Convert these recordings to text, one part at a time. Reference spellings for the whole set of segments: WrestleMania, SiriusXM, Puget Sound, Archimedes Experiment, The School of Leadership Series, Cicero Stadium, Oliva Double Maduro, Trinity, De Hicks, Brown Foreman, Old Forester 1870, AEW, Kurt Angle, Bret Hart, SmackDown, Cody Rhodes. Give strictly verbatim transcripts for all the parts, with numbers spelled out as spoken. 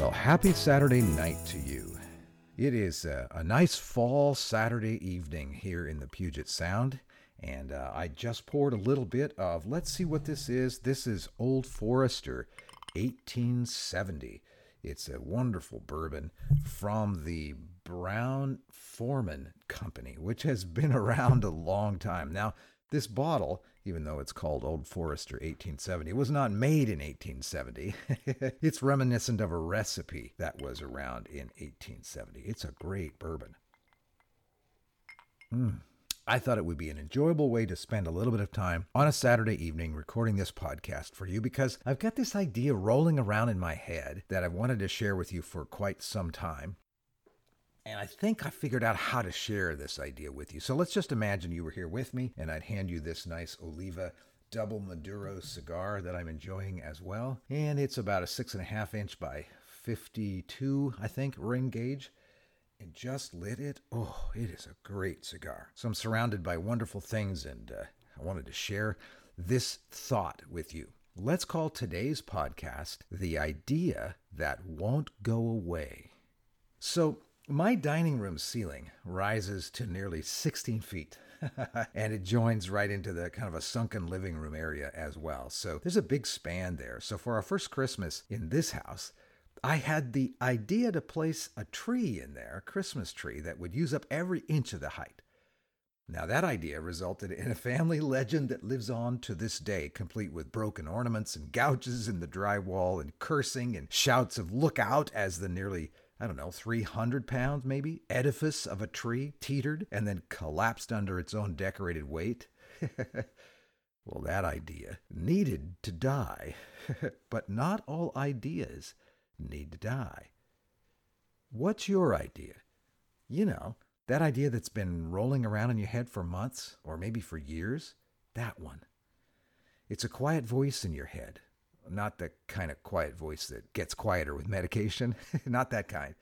Well, happy Saturday night to you. It is a, a nice fall Saturday evening here in the Puget Sound, and uh, I just poured a little bit of, let's see what this is. This is Old Forester eighteen seventy. It's a wonderful bourbon from the Brown Foreman Company, which has been around a long time. Now, this bottle, even though it's called Old Forester eighteen seventy, was not made in eighteen seventy. It's reminiscent of a recipe that was around in eighteen seventy. It's a great bourbon. Mm. I thought it would be an enjoyable way to spend a little bit of time on a Saturday evening recording this podcast for you, because I've got this idea rolling around in my head that I wanted to share with you for quite some time. And I think I figured out how to share this idea with you. So let's just imagine you were here with me and I'd hand you this nice Oliva Double Maduro cigar that I'm enjoying as well. And it's about a six and a half inch by fifty-two, I think, ring gauge. And just lit it. Oh, it is a great cigar. So I'm surrounded by wonderful things, and uh, I wanted to share this thought with you. Let's call today's podcast The Idea That Won't Go Away. So my dining room ceiling rises to nearly sixteen feet, and it joins right into the kind of a sunken living room area as well. So there's a big span there. So for our first Christmas in this house, I had the idea to place a tree in there, a Christmas tree, that would use up every inch of the height. Now that idea resulted in a family legend that lives on to this day, complete with broken ornaments and gouges in the drywall and cursing and shouts of "look out" as the nearly, I don't know, three hundred pounds maybe, edifice of a tree teetered and then collapsed under its own decorated weight. Well, that idea needed to die, but not all ideas need to die. What's your idea? You know, that idea that's been rolling around in your head for months or maybe for years, that one. It's a quiet voice in your head. Not the kind of quiet voice that gets quieter with medication. Not that kind.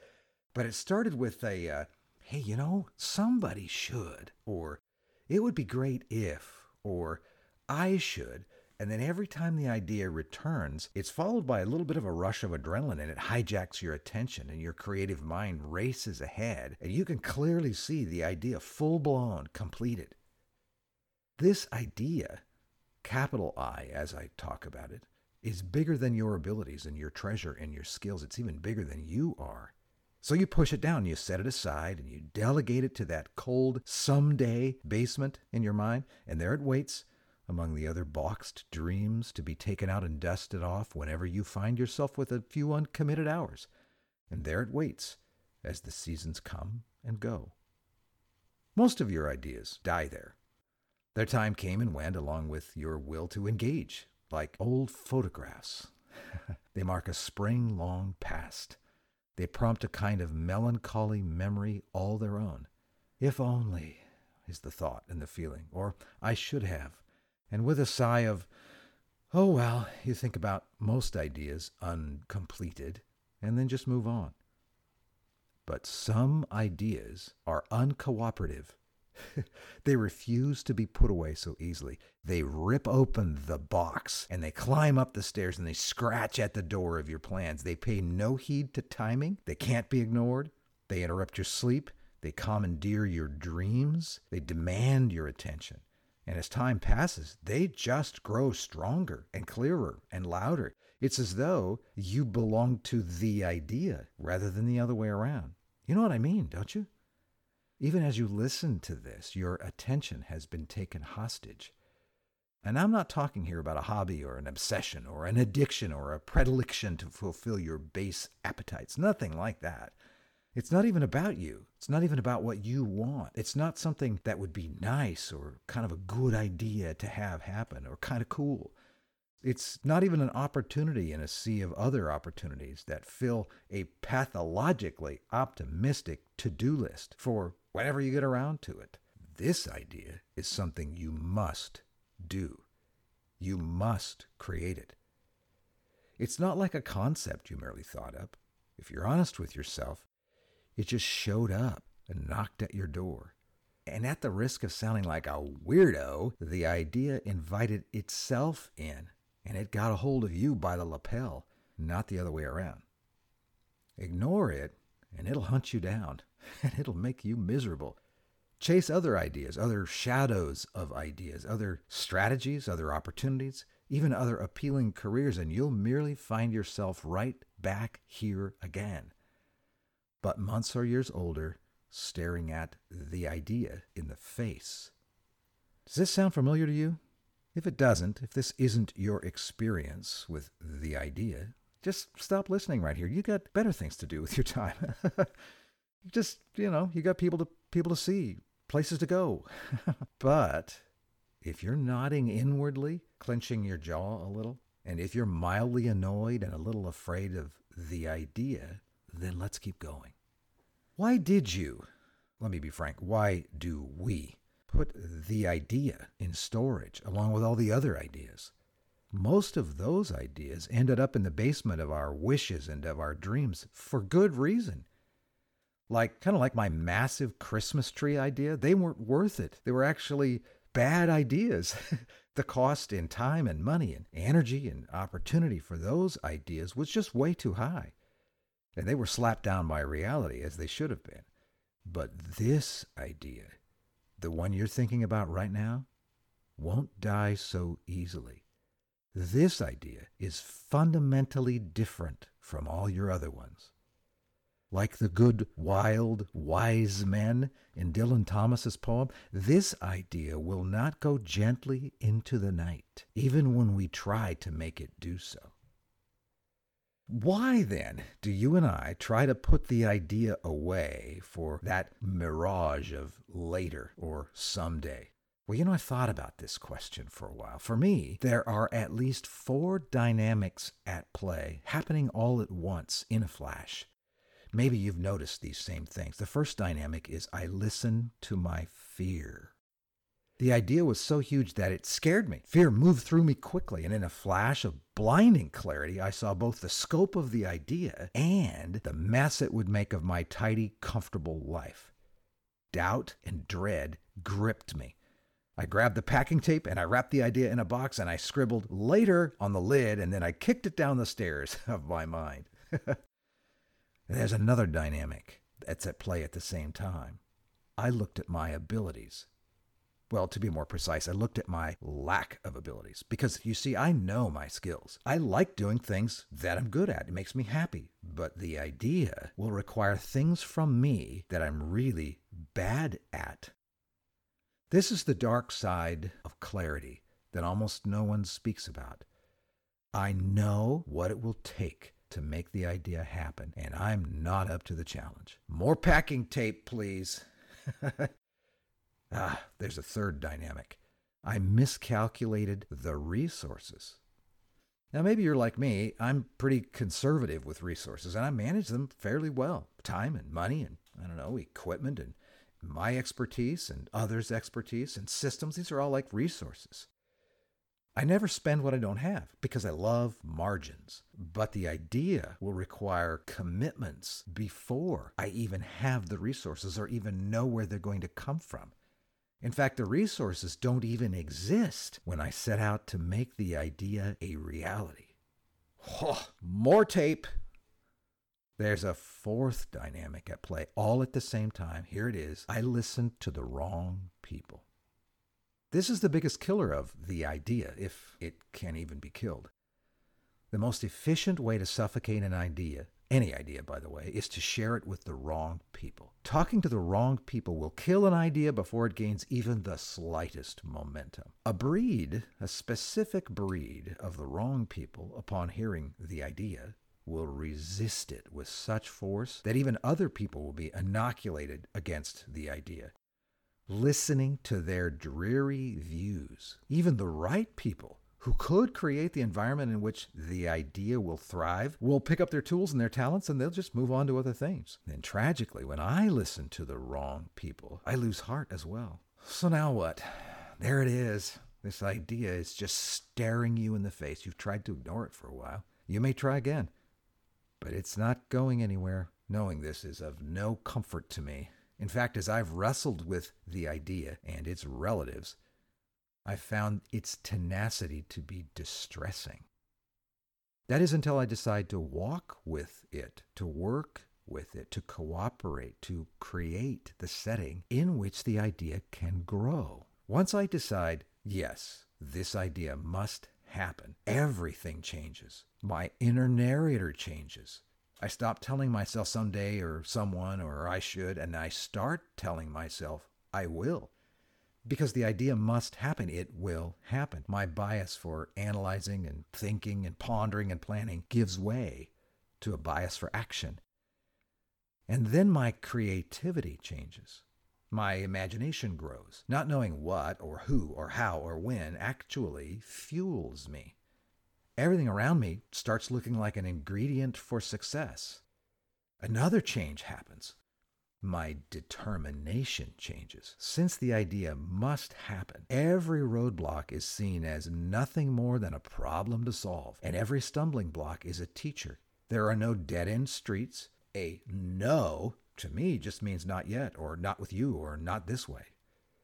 But it started with a, uh, hey, you know, somebody should, or it would be great if, or I should. And then every time the idea returns, it's followed by a little bit of a rush of adrenaline, and it hijacks your attention, and your creative mind races ahead, and you can clearly see the idea full-blown, completed. This idea, capital I as I talk about it, is bigger than your abilities and your treasure and your skills. It's even bigger than you are. So you push it down, you set it aside, and you delegate it to that cold someday basement in your mind, and there it waits among the other boxed dreams to be taken out and dusted off whenever you find yourself with a few uncommitted hours. And there it waits as the seasons come and go. Most of your ideas die there. Their time came and went along with your will to engage. Like old photographs. They mark a spring long past. They prompt a kind of melancholy memory all their own. If only is the thought and the feeling, or I should have. And with a sigh of, oh well, you think about most ideas uncompleted and then just move on. But some ideas are uncooperative. They refuse to be put away so easily. They rip open the box and they climb up the stairs and they scratch at the door of your plans. They pay no heed to timing. They can't be ignored. They interrupt your sleep. They commandeer your dreams. They demand your attention. And as time passes, they just grow stronger and clearer and louder. It's as though you belong to the idea rather than the other way around. You know what I mean, don't you? Even as you listen to this, your attention has been taken hostage. And I'm not talking here about a hobby or an obsession or an addiction or a predilection to fulfill your base appetites. Nothing like that. It's not even about you. It's not even about what you want. It's not something that would be nice or kind of a good idea to have happen or kind of cool. It's not even an opportunity in a sea of other opportunities that fill a pathologically optimistic to-do list for whenever you get around to it. This idea is something you must do. You must create it. It's not like a concept you merely thought up. If you're honest with yourself, it just showed up and knocked at your door. And at the risk of sounding like a weirdo, the idea invited itself in, and it got a hold of you by the lapel, not the other way around. Ignore it, and it'll hunt you down, and it'll make you miserable. Chase other ideas, other shadows of ideas, other strategies, other opportunities, even other appealing careers, and you'll merely find yourself right back here again. But months or years older, staring at the idea in the face. Does this sound familiar to you? If it doesn't, if this isn't your experience with the idea, just stop listening right here. You got better things to do with your time. Just, you know, you got people to people to see, places to go. But if you're nodding inwardly, clenching your jaw a little, and if you're mildly annoyed and a little afraid of the idea, then let's keep going. Why did you, let me be frank, why do we put the idea in storage along with all the other ideas? Most of those ideas ended up in the basement of our wishes and of our dreams for good reason. Like, kind of like my massive Christmas tree idea, they weren't worth it. They were actually bad ideas. The cost in time and money and energy and opportunity for those ideas was just way too high. And they were slapped down by reality, as they should have been. But this idea, the one you're thinking about right now, won't die so easily. This idea is fundamentally different from all your other ones. Like the good, wild, wise men in Dylan Thomas's poem, this idea will not go gently into the night, even when we try to make it do so. Why, then, do you and I try to put the idea away for that mirage of later or someday? Well, you know, I thought about this question for a while. For me, there are at least four dynamics at play happening all at once in a flash. Maybe you've noticed these same things. The first dynamic is I listen to my fear. The idea was so huge that it scared me. Fear moved through me quickly, and in a flash of blinding clarity, I saw both the scope of the idea and the mess it would make of my tidy, comfortable life. Doubt and dread gripped me. I grabbed the packing tape, and I wrapped the idea in a box, and I scribbled "later" on the lid, and then I kicked it down the stairs of my mind. There's another dynamic that's at play at the same time. I looked at my abilities. Well, to be more precise, I looked at my lack of abilities because, you see, I know my skills. I like doing things that I'm good at. It makes me happy. But the idea will require things from me that I'm really bad at. This is the dark side of clarity that almost no one speaks about. I know what it will take to make the idea happen, and I'm not up to the challenge. More packing tape, please. Ah, there's a third dynamic. I miscalculated the resources. Now, maybe you're like me. I'm pretty conservative with resources, and I manage them fairly well. Time and money and, I don't know, equipment and my expertise and others' expertise and systems. These are all like resources. I never spend what I don't have because I love margins. But the idea will require commitments before I even have the resources or even know where they're going to come from. In fact, the resources don't even exist when I set out to make the idea a reality. Oh, more tape! There's a fourth dynamic at play, all at the same time. Here it is. I listened to the wrong people. This is the biggest killer of the idea, if it can even be killed. The most efficient way to suffocate an idea, any idea, by the way, is to share it with the wrong people. Talking to the wrong people will kill an idea before it gains even the slightest momentum. A breed, a specific breed of the wrong people, upon hearing the idea, will resist it with such force that even other people will be inoculated against the idea. Listening to their dreary views, even the right people who could create the environment in which the idea will thrive, will pick up their tools and their talents, and they'll just move on to other things. And tragically, when I listen to the wrong people, I lose heart as well. So now what? There it is. This idea is just staring you in the face. You've tried to ignore it for a while. You may try again, but it's not going anywhere. Knowing this is of no comfort to me. In fact, as I've wrestled with the idea and its relatives, I found its tenacity to be distressing. That is until I decide to walk with it, to work with it, to cooperate, to create the setting in which the idea can grow. Once I decide, yes, this idea must happen, everything changes. My inner narrator changes. I stop telling myself someday or someone or I should, and I start telling myself I will. Because the idea must happen. It will happen. My bias for analyzing and thinking and pondering and planning gives way to a bias for action. And then my creativity changes. My imagination grows. Not knowing what or who or how or when actually fuels me. Everything around me starts looking like an ingredient for success. Another change happens. My determination changes. Since the idea must happen, every roadblock is seen as nothing more than a problem to solve, and every stumbling block is a teacher. There are no dead-end streets. A no, to me, just means not yet, or not with you, or not this way.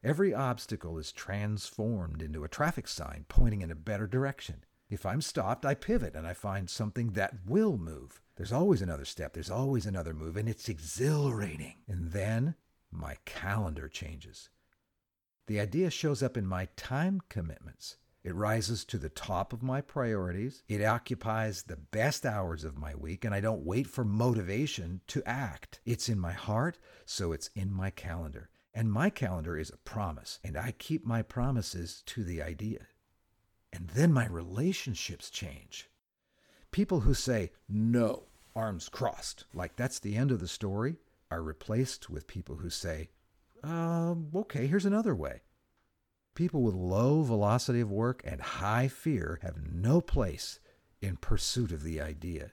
Every obstacle is transformed into a traffic sign pointing in a better direction. If I'm stopped, I pivot and I find something that will move. There's always another step. There's always another move, and it's exhilarating. And then my calendar changes. The idea shows up in my time commitments. It rises to the top of my priorities. It occupies the best hours of my week, and I don't wait for motivation to act. It's in my heart, so it's in my calendar. And my calendar is a promise, and I keep my promises to the idea. And then my relationships change. People who say, no, arms crossed, like that's the end of the story, are replaced with people who say, uh, okay, here's another way. People with low velocity of work and high fear have no place in pursuit of the idea.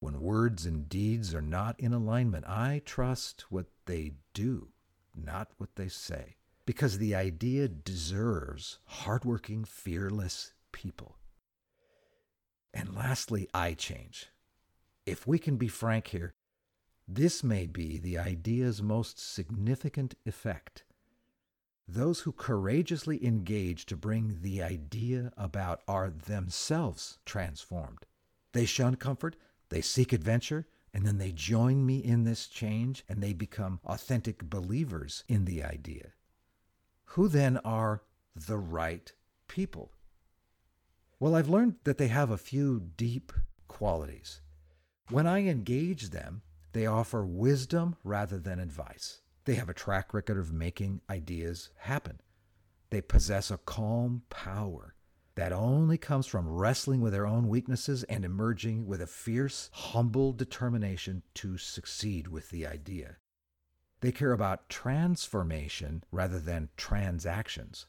When words and deeds are not in alignment, I trust what they do, not what they say. Because the idea deserves hardworking, fearless people. And lastly, I change. If we can be frank here, this may be the idea's most significant effect. Those who courageously engage to bring the idea about are themselves transformed. They shun comfort, they seek adventure, and then they join me in this change, and they become authentic believers in the idea. Who then are the right people? Well, I've learned that they have a few deep qualities. When I engage them, they offer wisdom rather than advice. They have a track record of making ideas happen. They possess a calm power that only comes from wrestling with their own weaknesses and emerging with a fierce, humble determination to succeed with the idea. They care about transformation rather than transactions.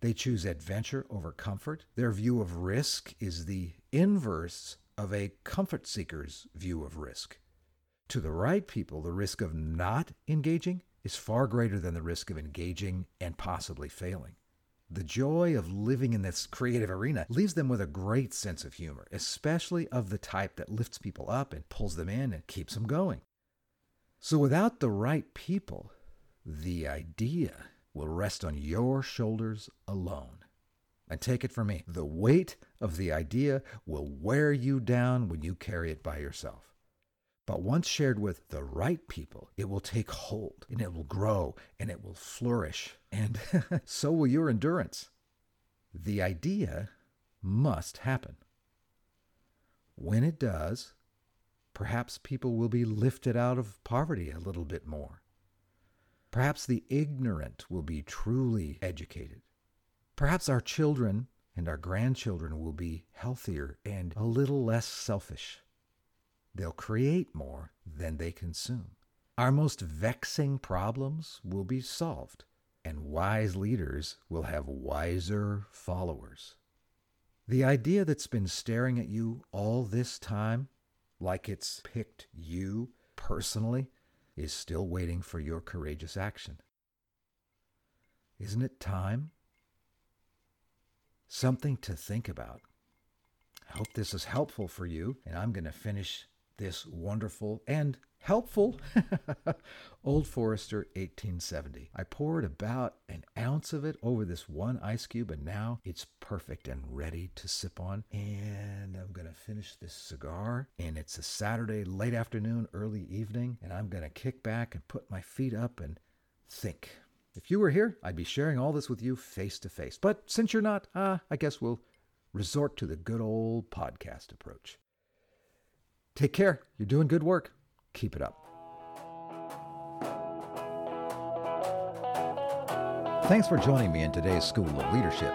They choose adventure over comfort. Their view of risk is the inverse of a comfort seeker's view of risk. To the right people, the risk of not engaging is far greater than the risk of engaging and possibly failing. The joy of living in this creative arena leaves them with a great sense of humor, especially of the type that lifts people up and pulls them in and keeps them going. So without the right people, the idea will rest on your shoulders alone. And take it from me, the weight of the idea will wear you down when you carry it by yourself. But once shared with the right people, it will take hold, and it will grow, and it will flourish, and so will your endurance. The idea must happen. When it does, perhaps people will be lifted out of poverty a little bit more. Perhaps the ignorant will be truly educated. Perhaps our children and our grandchildren will be healthier and a little less selfish. They'll create more than they consume. Our most vexing problems will be solved, and wise leaders will have wiser followers. The idea that's been staring at you all this time, like it's picked you personally, is still waiting for your courageous action. Isn't it time? Something to think about. I hope this is helpful for you, and I'm going to finish this wonderful and helpful Old Forester eighteen seventy. I poured about an ounce of it over this one ice cube, and now it's perfect and ready to sip on. And I'm going to finish this cigar, and it's a Saturday late afternoon, early evening, and I'm going to kick back and put my feet up and think. If you were here, I'd be sharing all this with you face to face. But since you're not, uh, I guess we'll resort to the good old podcast approach. Take care. You're doing good work. Keep it up. Thanks for joining me in today's School of Leadership.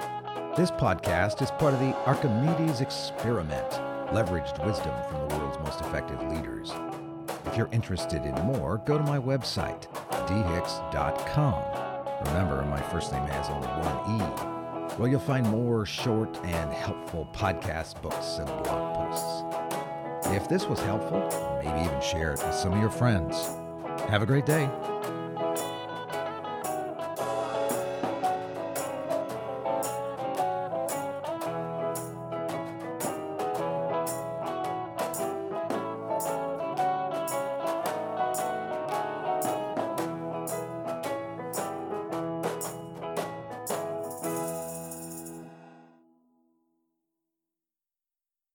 This podcast is part of the Archimedes Experiment, leveraged wisdom from the world's most effective leaders. If you're interested in more, go to my website, d hicks dot com. Remember, my first name has only one E. Well, you'll find more short and helpful podcasts, books, and blog posts. If this was helpful, maybe even share it with some of your friends. Have a great day.